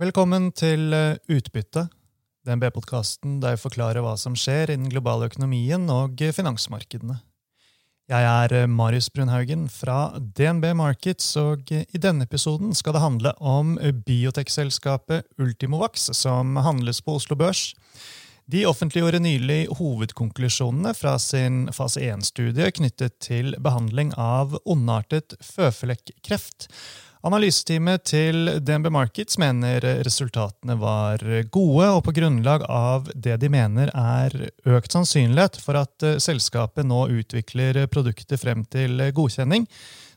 Velkommen til Utbytte, DNB-podcasten der jeg forklarer hva som skjer innen global økonomien og finansmarkedene. Jeg Marius Brunhaugen fra DNB Markets, og I denne episoden skal det handle om biotech-selskapet Ultimovacs, som handles på Oslo Børs. De offentliggjorde nylig hovedkonklusjonene fra sin fase 1-studie knyttet til behandling av ondartet føflekkreft. Analysteamet til DNB Markets mener resultatene var gode, og på grunnlag av det de mener økt sannsynlighet for at selskapet nå utvikler produkter frem til godkjenning,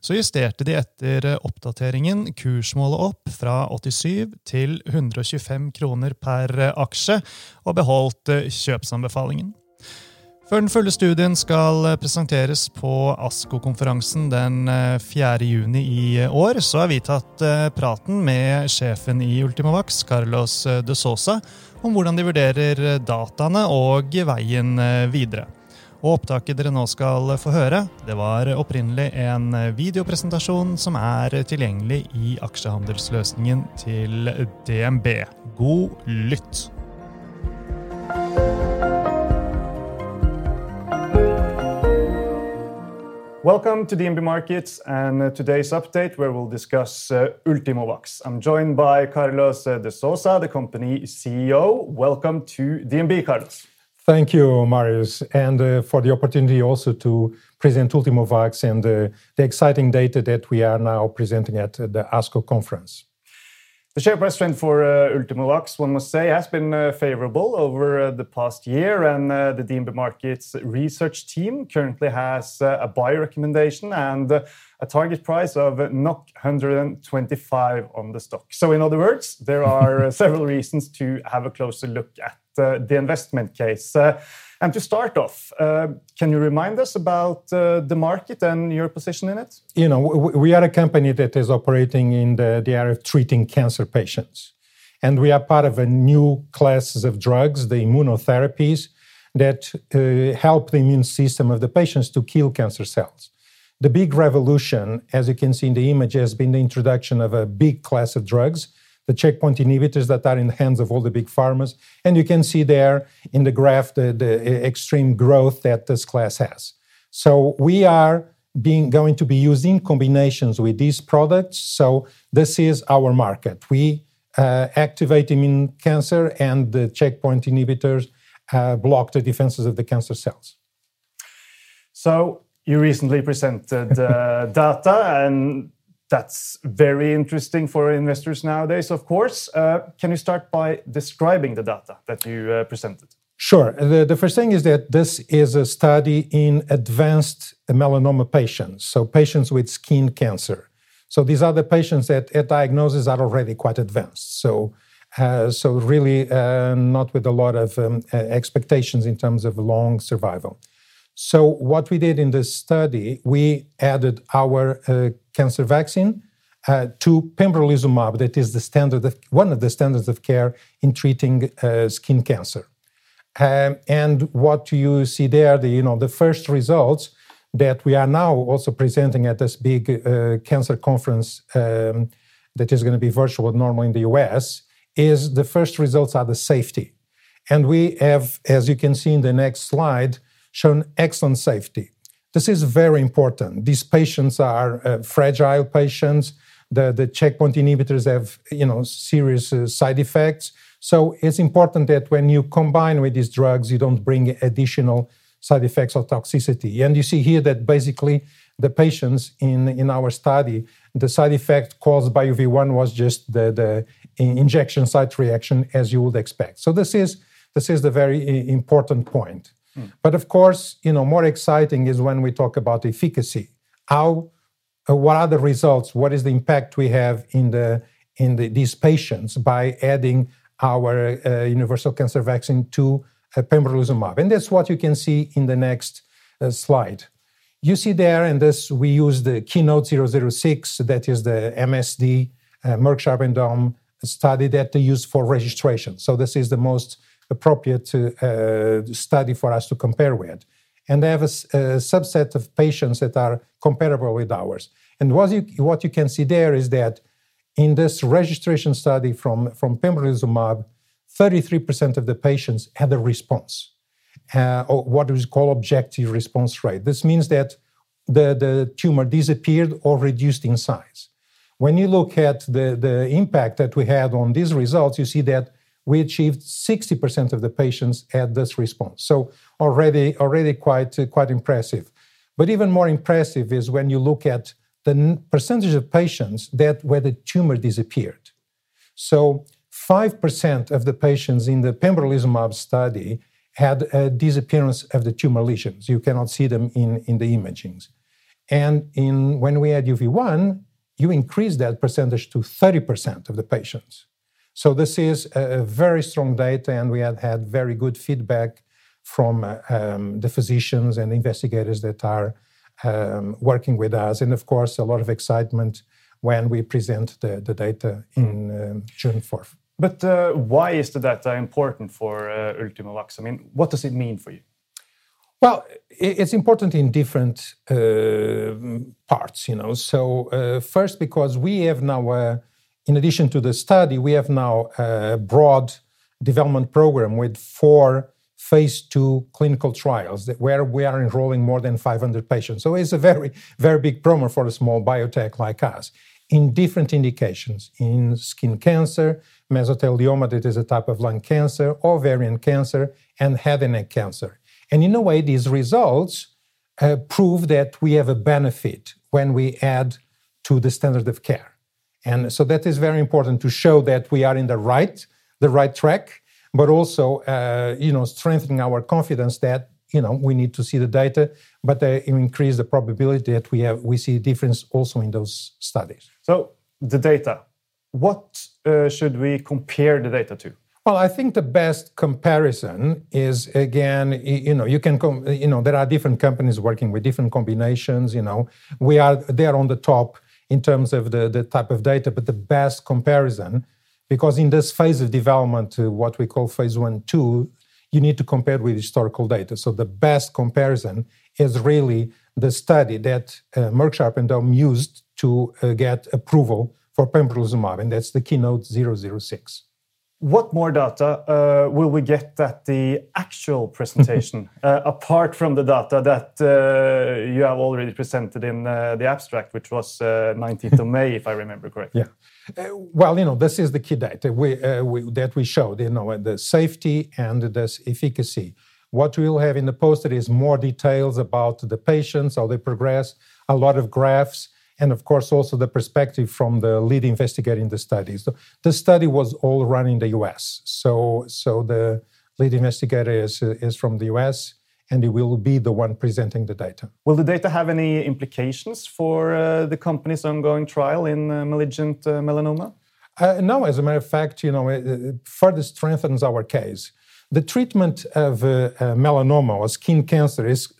så justerte de etter oppdateringen kursmålet opp fra 87 til 125 kroner per aksje, og beholdt kjøpsanbefalingen. For den fulle studien skal presenteres på ASCO-konferansen den 4. juni I år, så vi tatt praten med sjefen I Ultimovacs, Carlos De Sousa, om hvordan de vurderer dataene og veien videre. Og opptaket dere nå skal få høre, det var opprinnelig en videopresentasjon som tilgjengelig I aksjehandelsløsningen til DNB. God lytt! Welcome to DNB Markets and today's update where we'll discuss Ultimovacs. I'm joined by Carlos De Sousa, the company CEO. Welcome to DNB, Carlos. Thank you, Marius, and for the opportunity also to present Ultimovacs and the exciting data that we are now presenting at the ASCO conference. The share price trend for Ultimovacs, one must say, has been favorable over the past year, and the DNB Markets research team currently has a buy recommendation and a target price of 125 on the stock. So in other words, there are several reasons to have a closer look at the investment case. And to start off, can you remind us about the market and your position in it? You know, we are a company that is operating in the area of treating cancer patients. And we are part of a new class of drugs, the immunotherapies, that help the immune system of the patients to kill cancer cells. The big revolution, as you can see in the image, has been the introduction of a big class of drugs, the checkpoint inhibitors that are in the hands of all the big pharmas. And you can see there in the graph the extreme growth that this class has. So we are going to be used in combinations with these products. So this is our market. We activate immune cancer, and the checkpoint inhibitors block the defenses of the cancer cells. So you recently presented data, and that's very interesting for investors nowadays, of course. Can you start by describing the data that you presented? Sure. The first thing is that this is a study in advanced melanoma patients, so patients with skin cancer. So these are the patients that at diagnosis are already quite advanced. So really not with a lot of expectations in terms of long survival. So what we did in this study, we added our cancer vaccine to pembrolizumab, that is the standard one of the standards of care in treating skin cancer. And what you see there, the first results that we are now also presenting at this big cancer conference that is going to be virtual normally in the US, is the first results are the safety. And we have, as you can see in the next slide, shown excellent safety. This is very important. These patients are fragile patients. The checkpoint inhibitors have, serious side effects. So it's important that when you combine with these drugs, you don't bring additional side effects or toxicity. And you see here that basically the patients in our study, the side effect caused by UV-1 was just the injection site reaction, as you would expect. So this is the very important point. But of course, more exciting is when we talk about efficacy. What are the results? What is the impact we have in these patients by adding our universal cancer vaccine to pembrolizumab? And that's what you can see in the next slide. You see there, and this we use the Keynote 006, that is the MSD, Merck Sharp & Dohme study that they use for registration. So this is the most appropriate study for us to compare with. And they have a subset of patients that are comparable with ours. And what you can see there is that In this registration study from pembrolizumab, 33% of the patients had a response, or what is called objective response rate. This means that the tumor disappeared or reduced in size. When you look at the impact that we had on these results, you see that we achieved 60% of the patients had this response. So already quite impressive. But even more impressive is when you look at the percentage of patients that where the tumor disappeared. So 5% of the patients in the pembrolizumab study had a disappearance of the tumor lesions. You cannot see them in the imagings. And when we add UV-1, you increase that percentage to 30% of the patients. So this is a very strong data, and we had very good feedback from the physicians and investigators that are working with us. And of course, a lot of excitement when we present the data in June 4th. But why is the data important for Ultimovacs? I mean, what does it mean for you? Well, it's important in different parts, you know. So first, because we have now, in addition to the study, we have now a broad development program with 4 phase 2 clinical trials where we are enrolling more than 500 patients. So it's a very, very big program for a small biotech like us in different indications, in skin cancer, mesothelioma, that is a type of lung cancer, ovarian cancer, and head and neck cancer. And in a way, these results prove that we have a benefit when we add to the standard of care. And so that is very important to show that we are in the right track, but also, strengthening our confidence that, you know, we need to see the data, but they increase the probability that we see a difference also in those studies. So the data, what should we compare the data to? Well, I think the best comparison is, again, there are different companies working with different combinations, you know. They are on the top in terms of the type of data, but the best comparison, because in this phase of development, what we call phase 1-2, you need to compare with historical data. So the best comparison is really the study that Merck Sharp and Dohme used to get approval for pembrolizumab, and that's the Keynote 006. What more data will we get at the actual presentation, apart from the data that you have already presented in the abstract, which was 19th of May, if I remember correctly? Yeah. This is the key data that we showed, you know, the safety and the efficacy. What we'll have in the poster is more details about the patients, how they progress, a lot of graphs, and of course, also the perspective from the lead investigator in the study. So the study was all run in the US. So the lead investigator is from the US, and he will be the one presenting the data. Will the data have any implications for the company's ongoing trial in malignant melanoma? No, as a matter of fact, you know, it further strengthens our case. The treatment of melanoma or skin cancer is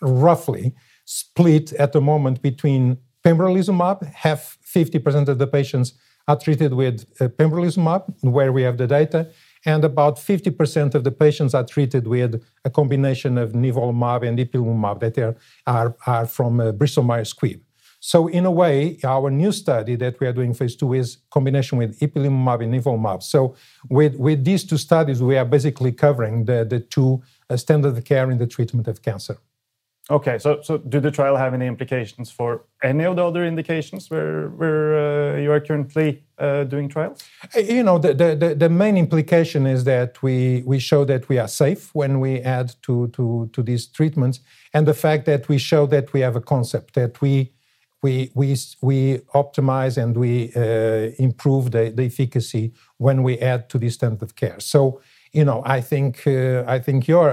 roughly split at the moment between pembrolizumab, 50% of the patients are treated with pembrolizumab, where we have the data, and about 50% of the patients are treated with a combination of nivolumab and ipilimumab that are from Bristol Myers Squibb. So in a way, our new study that we are doing phase 2 is combination with ipilimumab and nivolumab. So with these 2 studies, we are basically covering the 2 standard of care in the treatment of cancer. Okay, so do the trial have any implications for any of the other indications where you are currently doing trials? You know, the main implication is that we show that we are safe when we add to these treatments, and the fact that we show that we have a concept, that we optimize and we improve the efficacy when we add to the standard of care. So, you know, I think your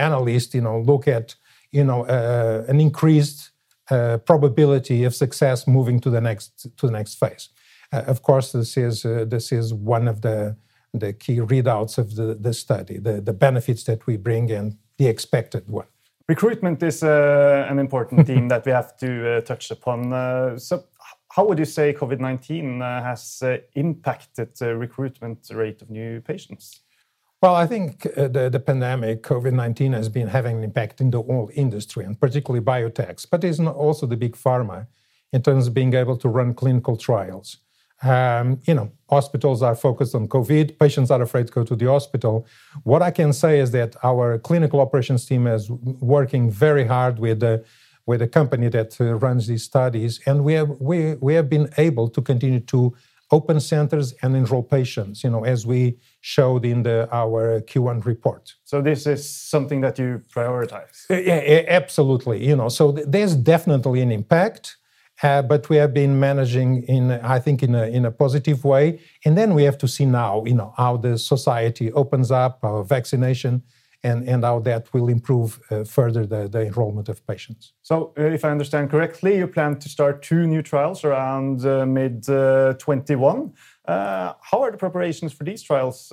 analyst, you know, look at, you know, an increased probability of success moving to the next phase. Of course, this is one of the key readouts of the study, the benefits that we bring and the expected one. Recruitment is an important theme that we have to touch upon. So, how would you say COVID-19 has impacted the recruitment rate of new patients? Well, I think the pandemic, COVID-19, has been having an impact in the whole industry, and particularly biotechs, but it's also the big pharma in terms of being able to run clinical trials. Hospitals are focused on COVID. Patients are afraid to go to the hospital. What I can say is that our clinical operations team is working very hard with a company that runs these studies, and we have been able to continue to open centers and enroll patients, as we showed in our Q1 report. So this is something that you prioritize? Yeah, absolutely. So there's definitely an impact. But we have been managing in a positive way. And then we have to see now, how the society opens up, our vaccination, and how that will improve further the enrollment of patients. So if I understand correctly, you plan to start 2 new trials around mid-21. How are the preparations for these trials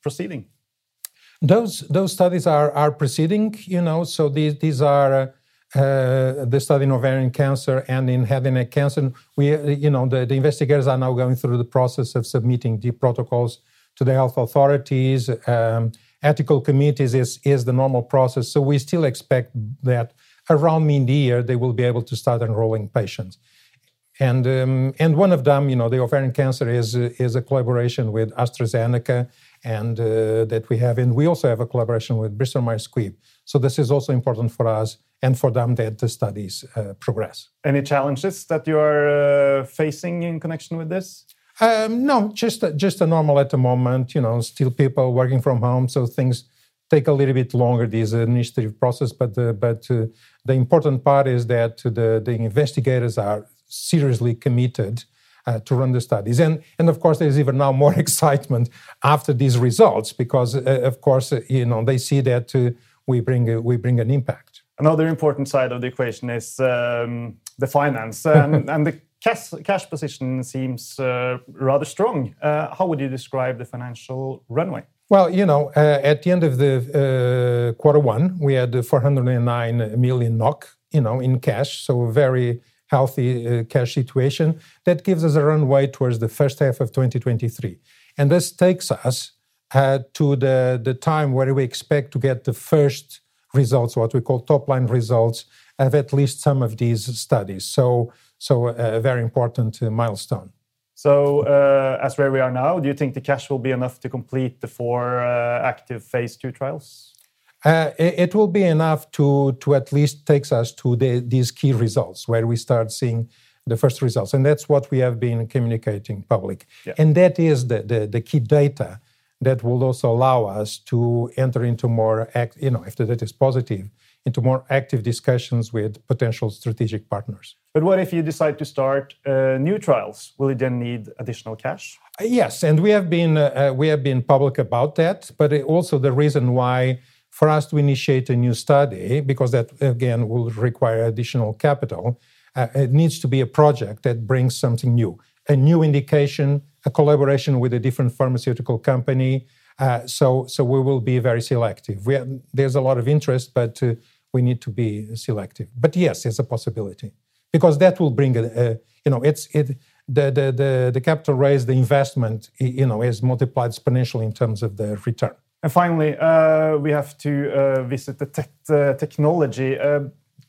proceeding? Those studies are proceeding, so these are... the study in ovarian cancer and in head and neck cancer. We, the investigators are now going through the process of submitting the protocols to the health authorities. Ethical committees is the normal process. So we still expect that around mid-year, they will be able to start enrolling patients. And one of them, the ovarian cancer is a collaboration with AstraZeneca and that we have. And we also have a collaboration with Bristol Myers Squibb. So this is also important for us and for them that the studies progress. Any challenges that you are facing in connection with this? No, just a normal at the moment, still people working from home, so things take a little bit longer, this initiative process, but the important part is that the investigators are seriously committed to run the studies. And of course, there's even now more excitement after these results, because of course, they see that we bring an impact. Another important side of the equation is the finance, and the cash position seems rather strong. How would you describe the financial runway? Well, at the end of the Q1, we had 409 million NOK, in cash, so a very healthy cash situation. That gives us a runway towards the first half of 2023. And this takes us to the time where we expect to get the first results, what we call top-line results, of at least some of these studies. So a very important milestone. So as where we are now, do you think the cash will be enough to complete the 4 active phase 2 trials? It will be enough to at least takes us to these key results, where we start seeing the first results. And that's what we have been communicating public. Yeah. And that is the key data that will also allow us to enter into more, if the data is positive, into more active discussions with potential strategic partners. But what if you decide to start new trials? Will you then need additional cash? Yes, and we have been public about that, but also the reason why for us to initiate a new study, because that, again, will require additional capital, it needs to be a project that brings something new, a new indication, a collaboration with a different pharmaceutical company. So we will be very selective. There's a lot of interest, but we need to be selective. But yes, it's a possibility, because that will bring the capital raise, the investment, is multiplied exponentially in terms of the return. And finally, we have to visit the technology.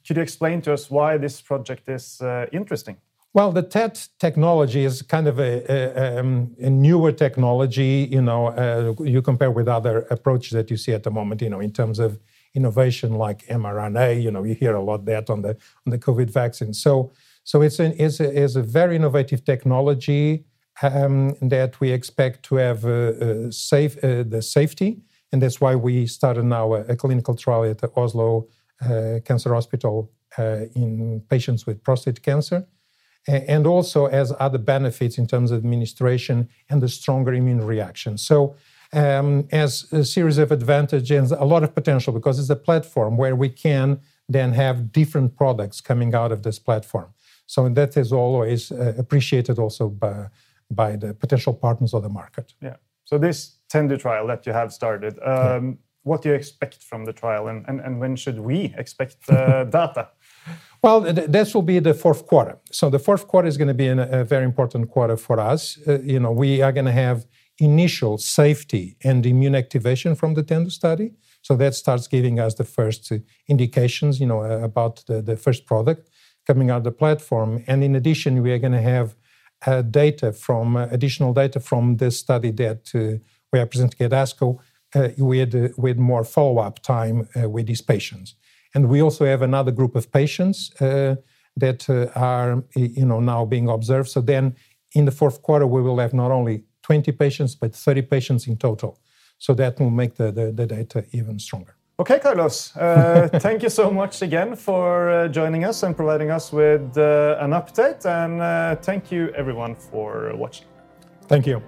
Could you explain to us why this project is interesting? Well, the TET technology is kind of a newer technology, you compare with other approaches that you see at the moment, in terms of innovation like mRNA, you hear a lot that on the COVID vaccine. So it's a very innovative technology that we expect to have the safety, and that's why we started now a clinical trial at the Oslo Cancer Hospital in patients with prostate cancer. And also has other benefits in terms of administration and the stronger immune reaction. So as a series of advantages, a lot of potential, because it's a platform where we can then have different products coming out of this platform. So that is always appreciated also by the potential partners of the market. Yeah. So this TENDU trial that you have started, what do you expect from the trial, and when should we expect data? Well, that will be the Q4. So the Q4 is going to be a very important quarter for us. We are going to have initial safety and immune activation from the TENDU study. So that starts giving us the first indications, about the first product coming out of the platform. And in addition, we are going to have additional data from this study that we are presenting at ASCO with more follow-up time with these patients. And we also have another group of patients that are now being observed. So then in the fourth quarter, we will have not only 20 patients, but 30 patients in total. So that will make the data even stronger. Okay, Carlos, thank you so much again for joining us and providing us with an update. And thank you, everyone, for watching. Thank you.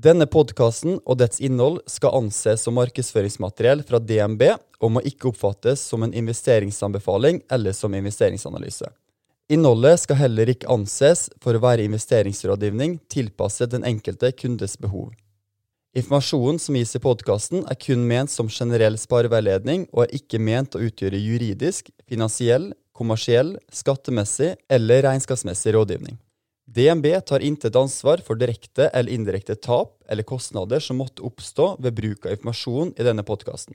Denne podcasten og dets innhold skal anses som markedsføringsmateriell fra DNB og må ikke oppfattes som en investeringsanbefaling eller som investeringsanalyse. Innholdet skal heller ikke anses for å være investeringsrådgivning tilpasset den enkelte kundes behov. Informasjonen som gis I podcasten kun ment som generell spareveiledning og ikke ment å utgjøre juridisk, finansiell, kommersiell, skattemessig eller regnskapsmessig rådgivning. DNB tar intet ansvar for direkte eller indirekte tap eller kostnader som måtte oppstå ved bruk av informasjon I denne podcasten.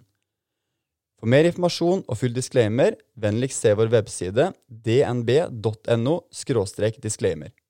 For mer informasjon og full disclaimer, vennligst se vår webside dnb.no/disclaimer.